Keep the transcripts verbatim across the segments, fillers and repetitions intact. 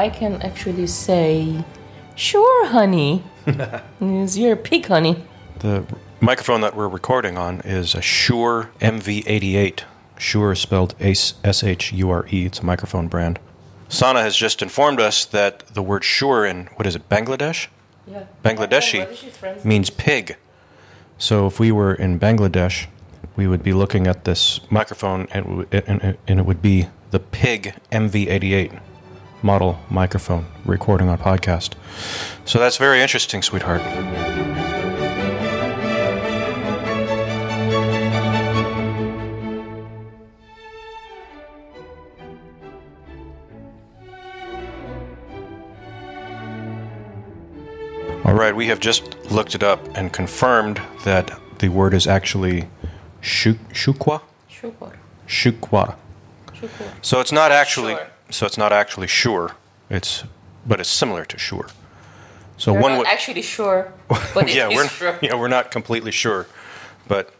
I can actually say, sure, honey. It's your pig, honey. The microphone that we're recording on is a Shure M V eighty-eight. Shure is spelled S H U R E. It's a microphone brand. Sana has just informed us that the word sure in, what is it, Bangladesh? Yeah. Bangladeshi Bangladesh means pig. So if we were in Bangladesh, we would be looking at this microphone, and it would be the pig M V eighty-eight model microphone recording our podcast. So that's very interesting, sweetheart. All right, we have just looked it up and confirmed that the word is actually shuk- shukwa? Shukwar. Shukwar. Shukwar. So it's not actually sure. So it's not actually sure. It's but it's similar to sure. So we're one not would, actually sure, but it yeah, is we're, sure. Yeah, we're not completely sure, but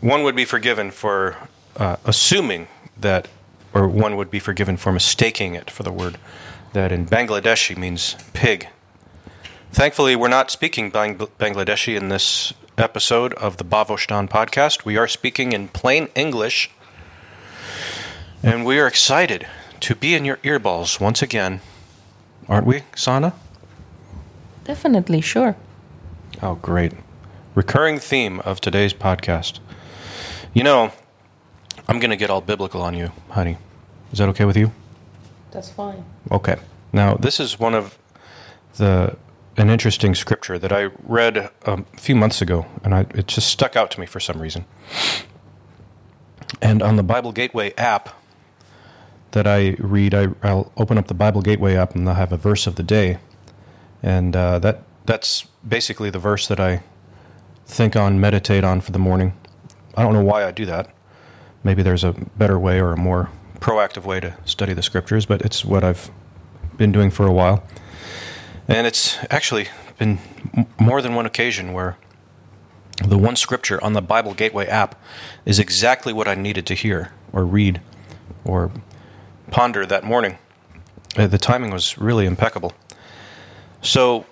one would be forgiven for uh, assuming that, or one would be forgiven for mistaking it for the word that in Bangladeshi means pig. Thankfully, we're not speaking Bang- Bangladeshi in this episode of the Vojdaan podcast. We are speaking in plain English, and we are excited to be in your earballs once again. Aren't we, Sana? Definitely, sure. Oh, great. Recurring theme of today's podcast. You know, I'm going to get all biblical on you, honey. Is that okay with you? That's fine. Okay. Now, this is one of the... an interesting scripture that I read um, a few months ago, and I, it just stuck out to me for some reason. And on the Bible Gateway app that I read, I, I'll open up the Bible Gateway app, and I'll have a verse of the day. And uh, that that's basically the verse that I think on, meditate on for the morning. I don't know why I do that. Maybe there's a better way or a more proactive way to study the scriptures, but it's what I've been doing for a while. And it's actually been more than one occasion where the one scripture on the Bible Gateway app is exactly what I needed to hear or read or ponder that morning. The timing was really impeccable. So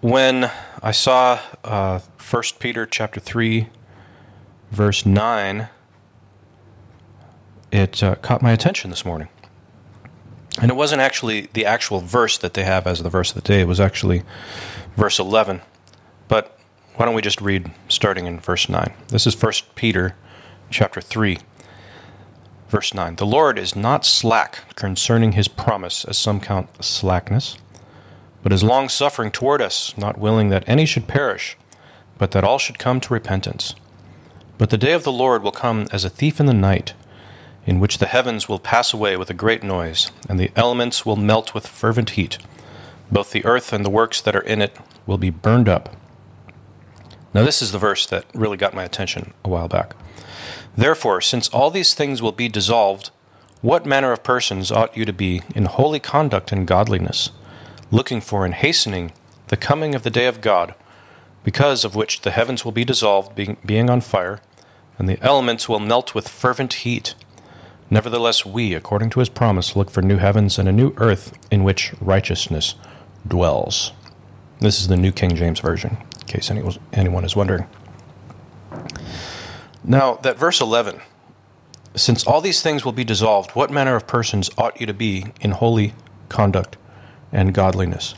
when I saw uh, First Peter chapter three, verse nine, it uh, caught my attention this morning. And it wasn't actually the actual verse that they have as the verse of the day. It was actually verse eleven. But why don't we just read starting in verse nine. This is First Peter chapter three, verse nine. The Lord is not slack concerning his promise, as some count slackness, but is long-suffering toward us, not willing that any should perish, but that all should come to repentance. But the day of the Lord will come as a thief in the night, in which the heavens will pass away with a great noise, and the elements will melt with fervent heat. Both the earth and the works that are in it will be burned up. Now this is the verse that really got my attention a while back. Therefore, since all these things will be dissolved, what manner of persons ought you to be in holy conduct and godliness, looking for and hastening the coming of the day of God, because of which the heavens will be dissolved, being, being on fire, and the elements will melt with fervent heat. Nevertheless, we, according to his promise, look for new heavens and a new earth in which righteousness dwells. This is the New King James Version, in case anyone is wondering. Now, that verse eleven, since all these things will be dissolved, what manner of persons ought you to be in holy conduct and godliness?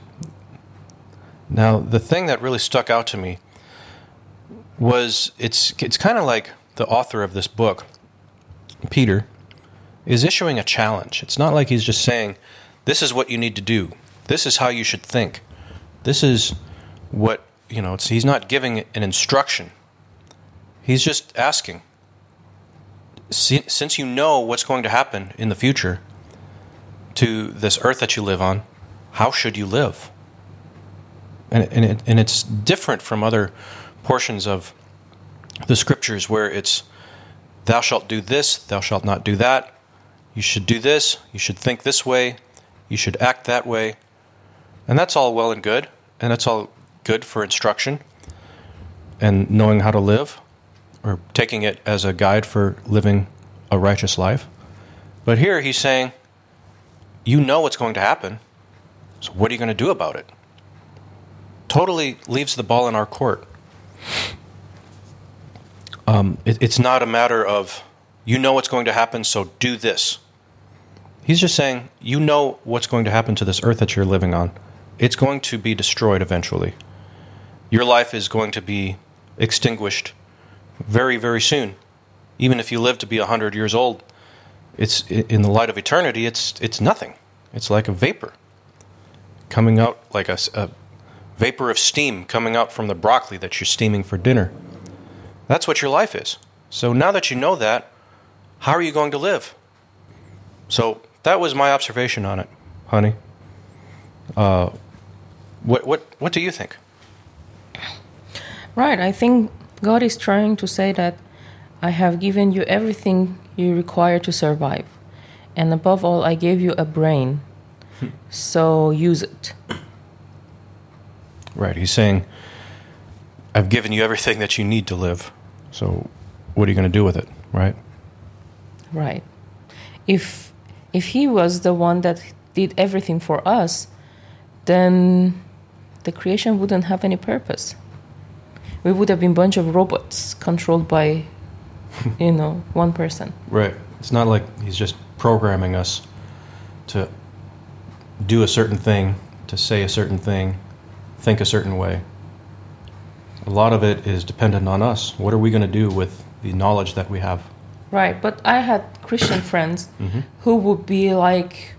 Now, the thing that really stuck out to me was it's, it's kind of like the author of this book, Peter, is issuing a challenge. It's not like he's just saying, this is what you need to do. This is how you should think. This is what, you know, it's, he's not giving an instruction. He's just asking, since you know what's going to happen in the future to this earth that you live on, how should you live? And, and, it, and it's different from other portions of the scriptures where it's, thou shalt do this, thou shalt not do that. You should do this, you should think this way, you should act that way. And that's all well and good, and that's all good for instruction and knowing how to live or taking it as a guide for living a righteous life. But here he's saying, you know what's going to happen. So what are you going to do about it? Totally leaves the ball in our court. Um, it, it's not a matter of, you know what's going to happen, so do this. He's just saying, you know what's going to happen to this earth that you're living on. It's going to be destroyed eventually. Your life is going to be extinguished very, very soon. Even if you live to be one hundred years old, it's in the light of eternity, it's it's nothing. It's like a vapor coming out, like a, a vapor of steam coming out from the broccoli that you're steaming for dinner. That's what your life is. So now that you know that, how are you going to live? So that was my observation on it, honey. Uh, what what what do you think? Right, I think God is trying to say that I have given you everything you require to survive. And above all, I gave you a brain. So use it. Right, he's saying, I've given you everything that you need to live. So what are you going to do with it, right? Right. If if he was the one that did everything for us, then the creation wouldn't have any purpose. We would have been a bunch of robots controlled by, you know, one person. Right. It's not like he's just programming us to do a certain thing, to say a certain thing, think a certain way. A lot of it is dependent on us. What are we going to do with the knowledge that we have? Right, but I had Christian friends mm-hmm. who would be like,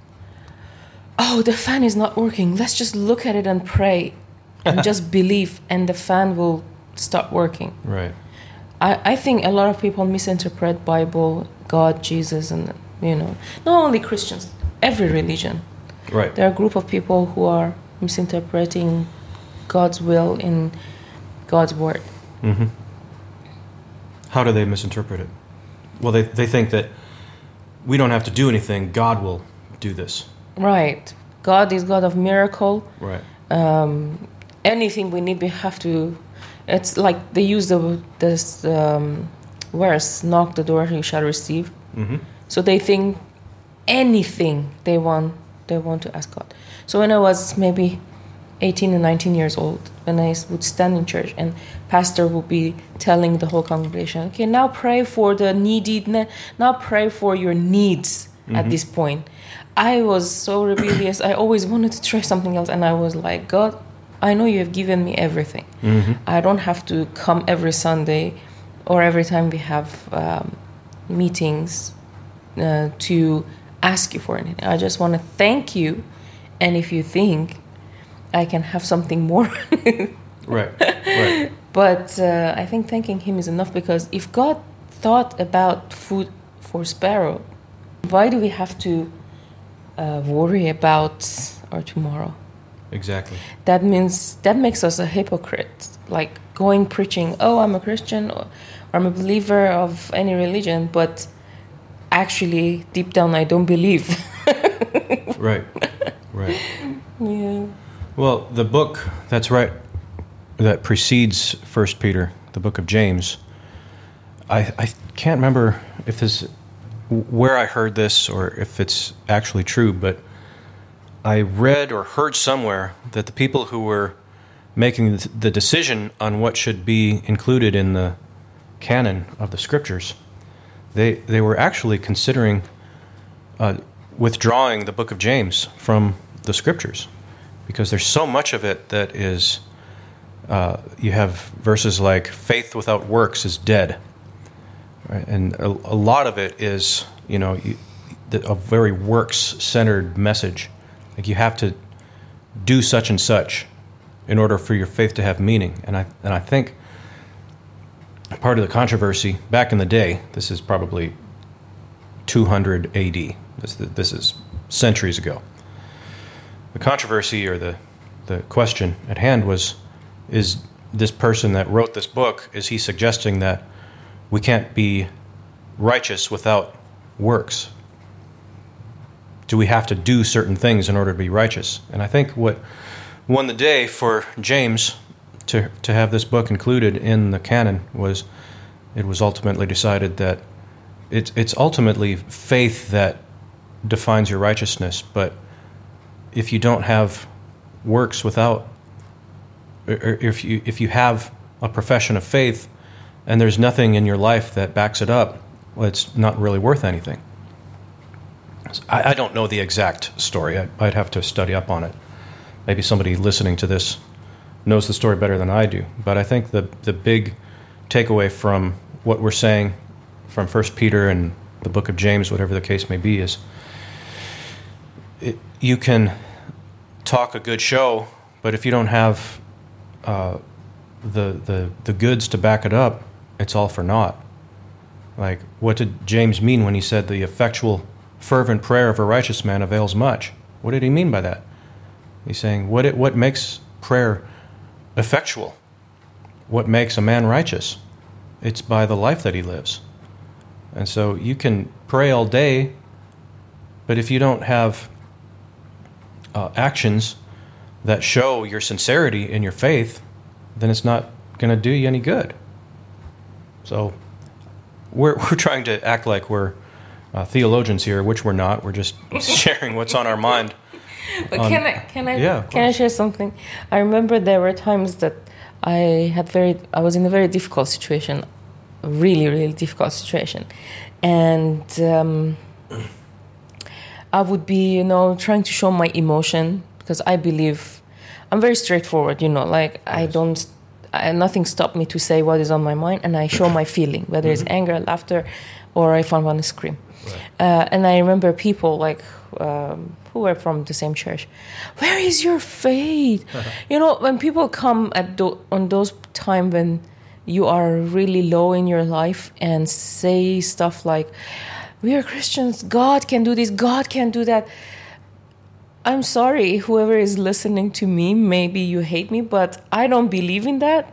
oh, the fan is not working. Let's just look at it and pray and just believe, and the fan will start working. Right. I, I think a lot of people misinterpret Bible, God, Jesus, and, you know, not only Christians, every religion. Right. There are a group of people who are misinterpreting God's will in God's word. Mm-hmm. How do they misinterpret it? Well, they they think that we don't have to do anything. God will do this. Right. God is God of miracle. Right. Um, anything we need, we have to... It's like they use the this um, verse, knock the door, you shall receive. Mm-hmm. So they think anything they want, they want to ask God. So when I was maybe eighteen and nineteen years old, when I would stand in church and pastor would be telling the whole congregation, okay, now pray for the needy, now pray for your needs mm-hmm. at this point. I was so rebellious. I always wanted to try something else. And I was like, God, I know you have given me everything. Mm-hmm. I don't have to come every Sunday or every time we have um, meetings uh, to ask you for anything. I just want to thank you. And if you think I can have something more. Right, right. But uh, I think thanking him is enough, because if God thought about food for sparrow, why do we have to uh, worry about our tomorrow? Exactly. That means that makes us a hypocrite. Like going preaching, oh, I'm a Christian, or I'm a believer of any religion, but actually deep down I don't believe. Right. Right. Yeah. Well, the book that's right that precedes First Peter, the book of James. I I can't remember if this where I heard this or if it's actually true, but I read or heard somewhere that the people who were making the decision on what should be included in the canon of the scriptures, they they were actually considering uh, withdrawing the book of James from the scriptures, because there's so much of it that is, uh, you have verses like, faith without works is dead. Right? And a, a lot of it is, you know, a very works-centered message. Like you have to do such and such in order for your faith to have meaning. And I and I think part of the controversy back in the day, this is probably two hundred A D. This, this is centuries ago. The controversy or the, the question at hand was, is this person that wrote this book, is he suggesting that we can't be righteous without works? Do we have to do certain things in order to be righteous? And I think what won the day for James to to have this book included in the canon was it was ultimately decided that it's it's ultimately faith that defines your righteousness. But if you don't have works without, or if you if you have a profession of faith and there's nothing in your life that backs it up, well, it's not really worth anything. I, I don't know the exact story. I, I'd have to study up on it. Maybe somebody listening to this knows the story better than I do. But I think the the big takeaway from what we're saying from First Peter and the book of James, whatever the case may be, is it, you can talk a good show, but if you don't have uh, the, the the goods to back it up, it's all for naught. Like, what did James mean when he said the effectual, fervent prayer of a righteous man avails much? What did he mean by that? He's saying, what it, what makes prayer effectual? What makes a man righteous? It's by the life that he lives. And so you can pray all day, but if you don't have uh, actions that show your sincerity in your faith, then it's not going to do you any good. So we're we're trying to act like we're uh, theologians here, which we're not. We're just sharing what's on our mind. But um, can I can I yeah, can I share something? I remember there were times that I had very I was in a very difficult situation, a really really difficult situation, and um, I would be you know trying to show my emotion because I believe I'm very straightforward. You know, like I don't I, nothing stopped me to say what is on my mind, and I show my feeling, whether mm-hmm. it's anger, laughter, or if I want to scream. Right. Uh, and I remember people like. Um, who were from the same church, where is your faith? Uh-huh. You know, when people come at do- on those time when you are really low in your life and say stuff like, we are Christians, God can do this, God can do that. I'm sorry, whoever is listening to me, maybe you hate me, but I don't believe in that,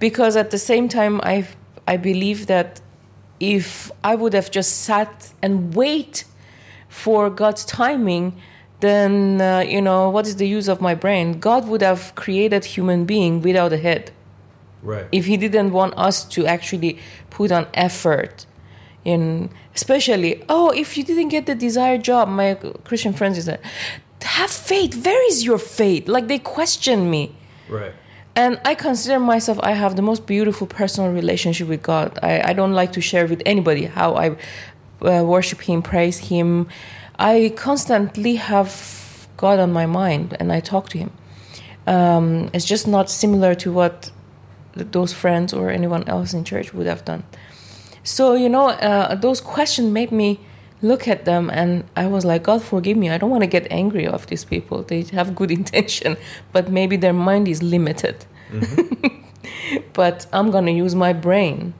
because at the same time, I I believe that if I would have just sat and wait for God's timing, then, uh, you know, what is the use of my brain? God would have created human being without a head. Right. If he didn't want us to actually put on effort in, especially, oh, if you didn't get the desired job, my Christian friends is that, have faith. Where is your faith? Like, they question me. Right. And I consider myself, I have the most beautiful personal relationship with God. I, I don't like to share with anybody how I... Uh, worship him, praise him. I constantly have God on my mind, and I talk to him. Um, it's just not similar to what those friends or anyone else in church would have done. So, you know, uh, those questions made me look at them, and I was like, God, forgive me. I don't want to get angry of these people. They have good intention, but maybe their mind is limited. Mm-hmm. But I'm going to use my brain.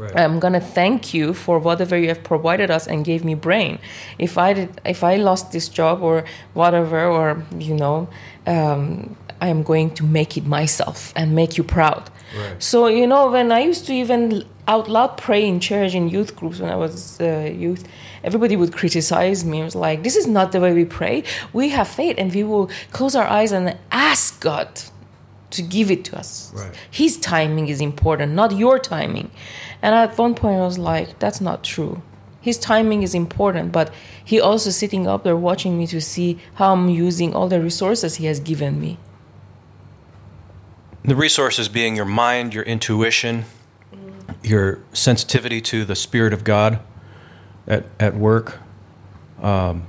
Right. I'm going to thank you for whatever you have provided us and gave me brain. If I did, if I lost this job or whatever, or, you know, um, I am going to make it myself and make you proud. Right. So, you know, when I used to even out loud pray in church, in youth groups when I was uh, youth, everybody would criticize me. It was like, this is not the way we pray. We have faith and we will close our eyes and ask God to give it to us. Right. His timing is important, not your timing. And at one point I was like, that's not true. His timing is important, but he also sitting up there watching me to see how I'm using all the resources he has given me. The resources being your mind, your intuition, mm. your sensitivity to the Spirit of God at, at work. Um,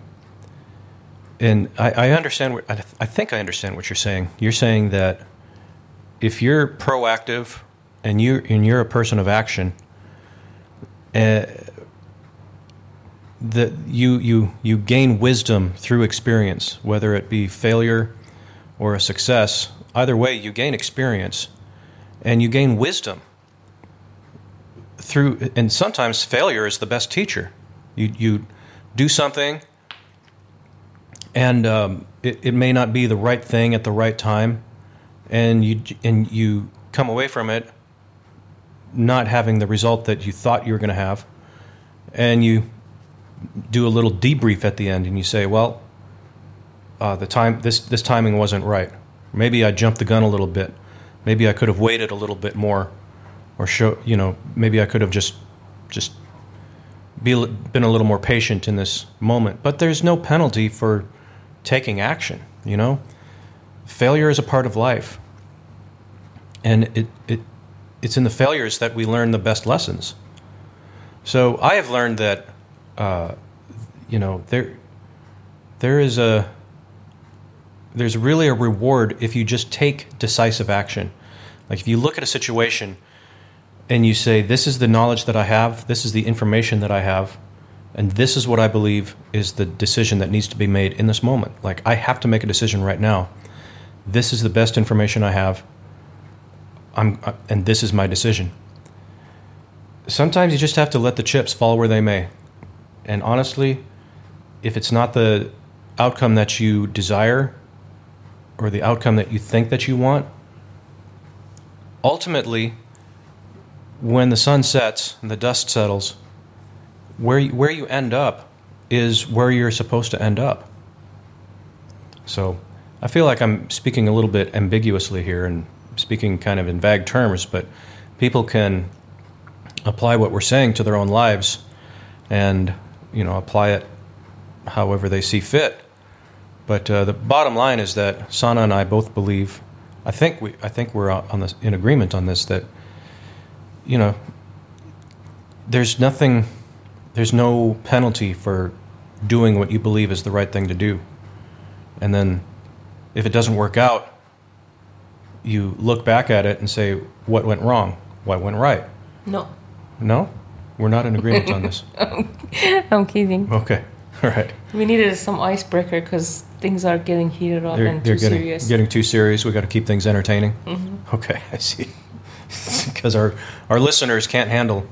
and I, I understand, what, I, th- I think I understand what you're saying. You're saying that if you're proactive and you and you're a person of action, uh, that you you you gain wisdom through experience, whether it be failure or a success. Either way, you gain experience, and you gain wisdom through. And sometimes failure is the best teacher. You you do something, and um, it it may not be the right thing at the right time. And you and you come away from it not having the result that you thought you were going to have, and you do a little debrief at the end, and you say, "Well, uh, the time this this timing wasn't right. Maybe I jumped the gun a little bit. Maybe I could have waited a little bit more, or show you know maybe I could have just just be, been a little more patient in this moment." But there's no penalty for taking action, you know. failure is a part of life. And it, it it's in the failures that we learn the best lessons. So I have learned that, uh, you know, there there is a there's really a reward if you just take decisive action. Like if you look at a situation and you say, this is the knowledge that I have, this is the information that I have, and this is what I believe is the decision that needs to be made in this moment. Like, I have to make a decision right now. This is the best information I have, I'm, and this is my decision. Sometimes you just have to let the chips fall where they may. And honestly, if it's not the outcome that you desire or the outcome that you think that you want, ultimately, when the sun sets and the dust settles, where you, where you end up is where you're supposed to end up. So I feel like I'm speaking a little bit ambiguously here and speaking kind of in vague terms, but people can apply what we're saying to their own lives and, you know, apply it however they see fit. But uh, the bottom line is that Sana and I both believe, I think we, I think we're on this, in agreement on this, that, you know, there's nothing... There's no penalty for doing what you believe is the right thing to do. And then if it doesn't work out, you look back at it and say, what went wrong? What went right? No. No? We're not in agreement on this. I'm kidding. Okay. All right. We needed some icebreaker because things are getting heated up they're, and they're too getting, serious. Getting too serious. We got to keep things entertaining. Mm-hmm. Okay. I see. Because our, our listeners can't handle...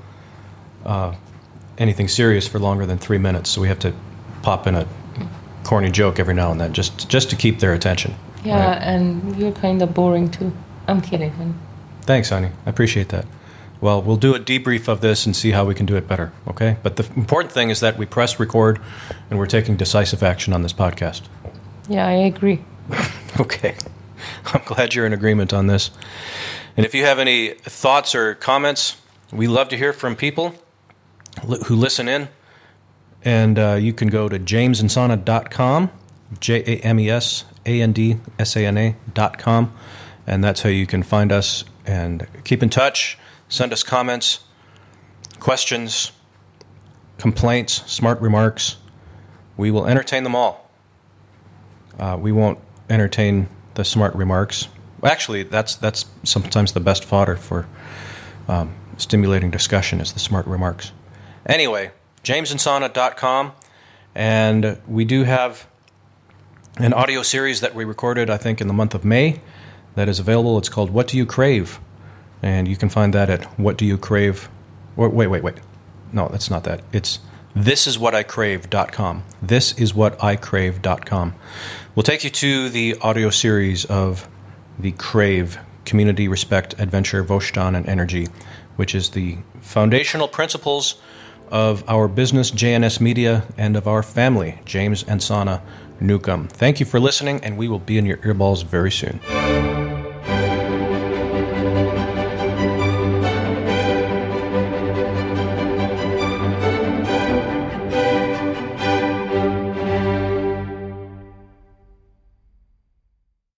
Uh, anything serious for longer than three minutes, so we have to pop in a corny joke every now and then just just to keep their attention. Yeah, right? And you're kind of boring too. I'm kidding, honey. Thanks, honey. I appreciate that. Well, we'll do a debrief of this and see how we can do it better, okay? But the important thing is that we press record and we're taking decisive action on this podcast. Yeah, I agree. Okay. I'm glad you're in agreement on this. And if you have any thoughts or comments, we love to hear from people who listen in, and uh, you can go to james and sana dot com, J A M E S A N D S A N A dot com, and that's how you can find us and keep in touch, send us comments, questions, complaints, smart remarks. We will entertain them all. Uh, we won't entertain the smart remarks. Actually, that's that's sometimes the best fodder for um, stimulating discussion is the smart remarks. Anyway, james and sana dot com, and we do have an audio series that we recorded, I think, in the month of May that is available. It's called What Do You Crave? And you can find that at What Do You Crave? Or, wait, wait, wait. No, that's not that. It's This is what I crave dot com. This is what I crave dot com. We'll take you to the audio series of the CRAVE, Community, Respect, Adventure, Vojdaan, and Energy, which is the foundational principles of our business, J N S Media, and of our family, James and Sana Newcomb. Thank you for listening, and we will be in your earballs very soon.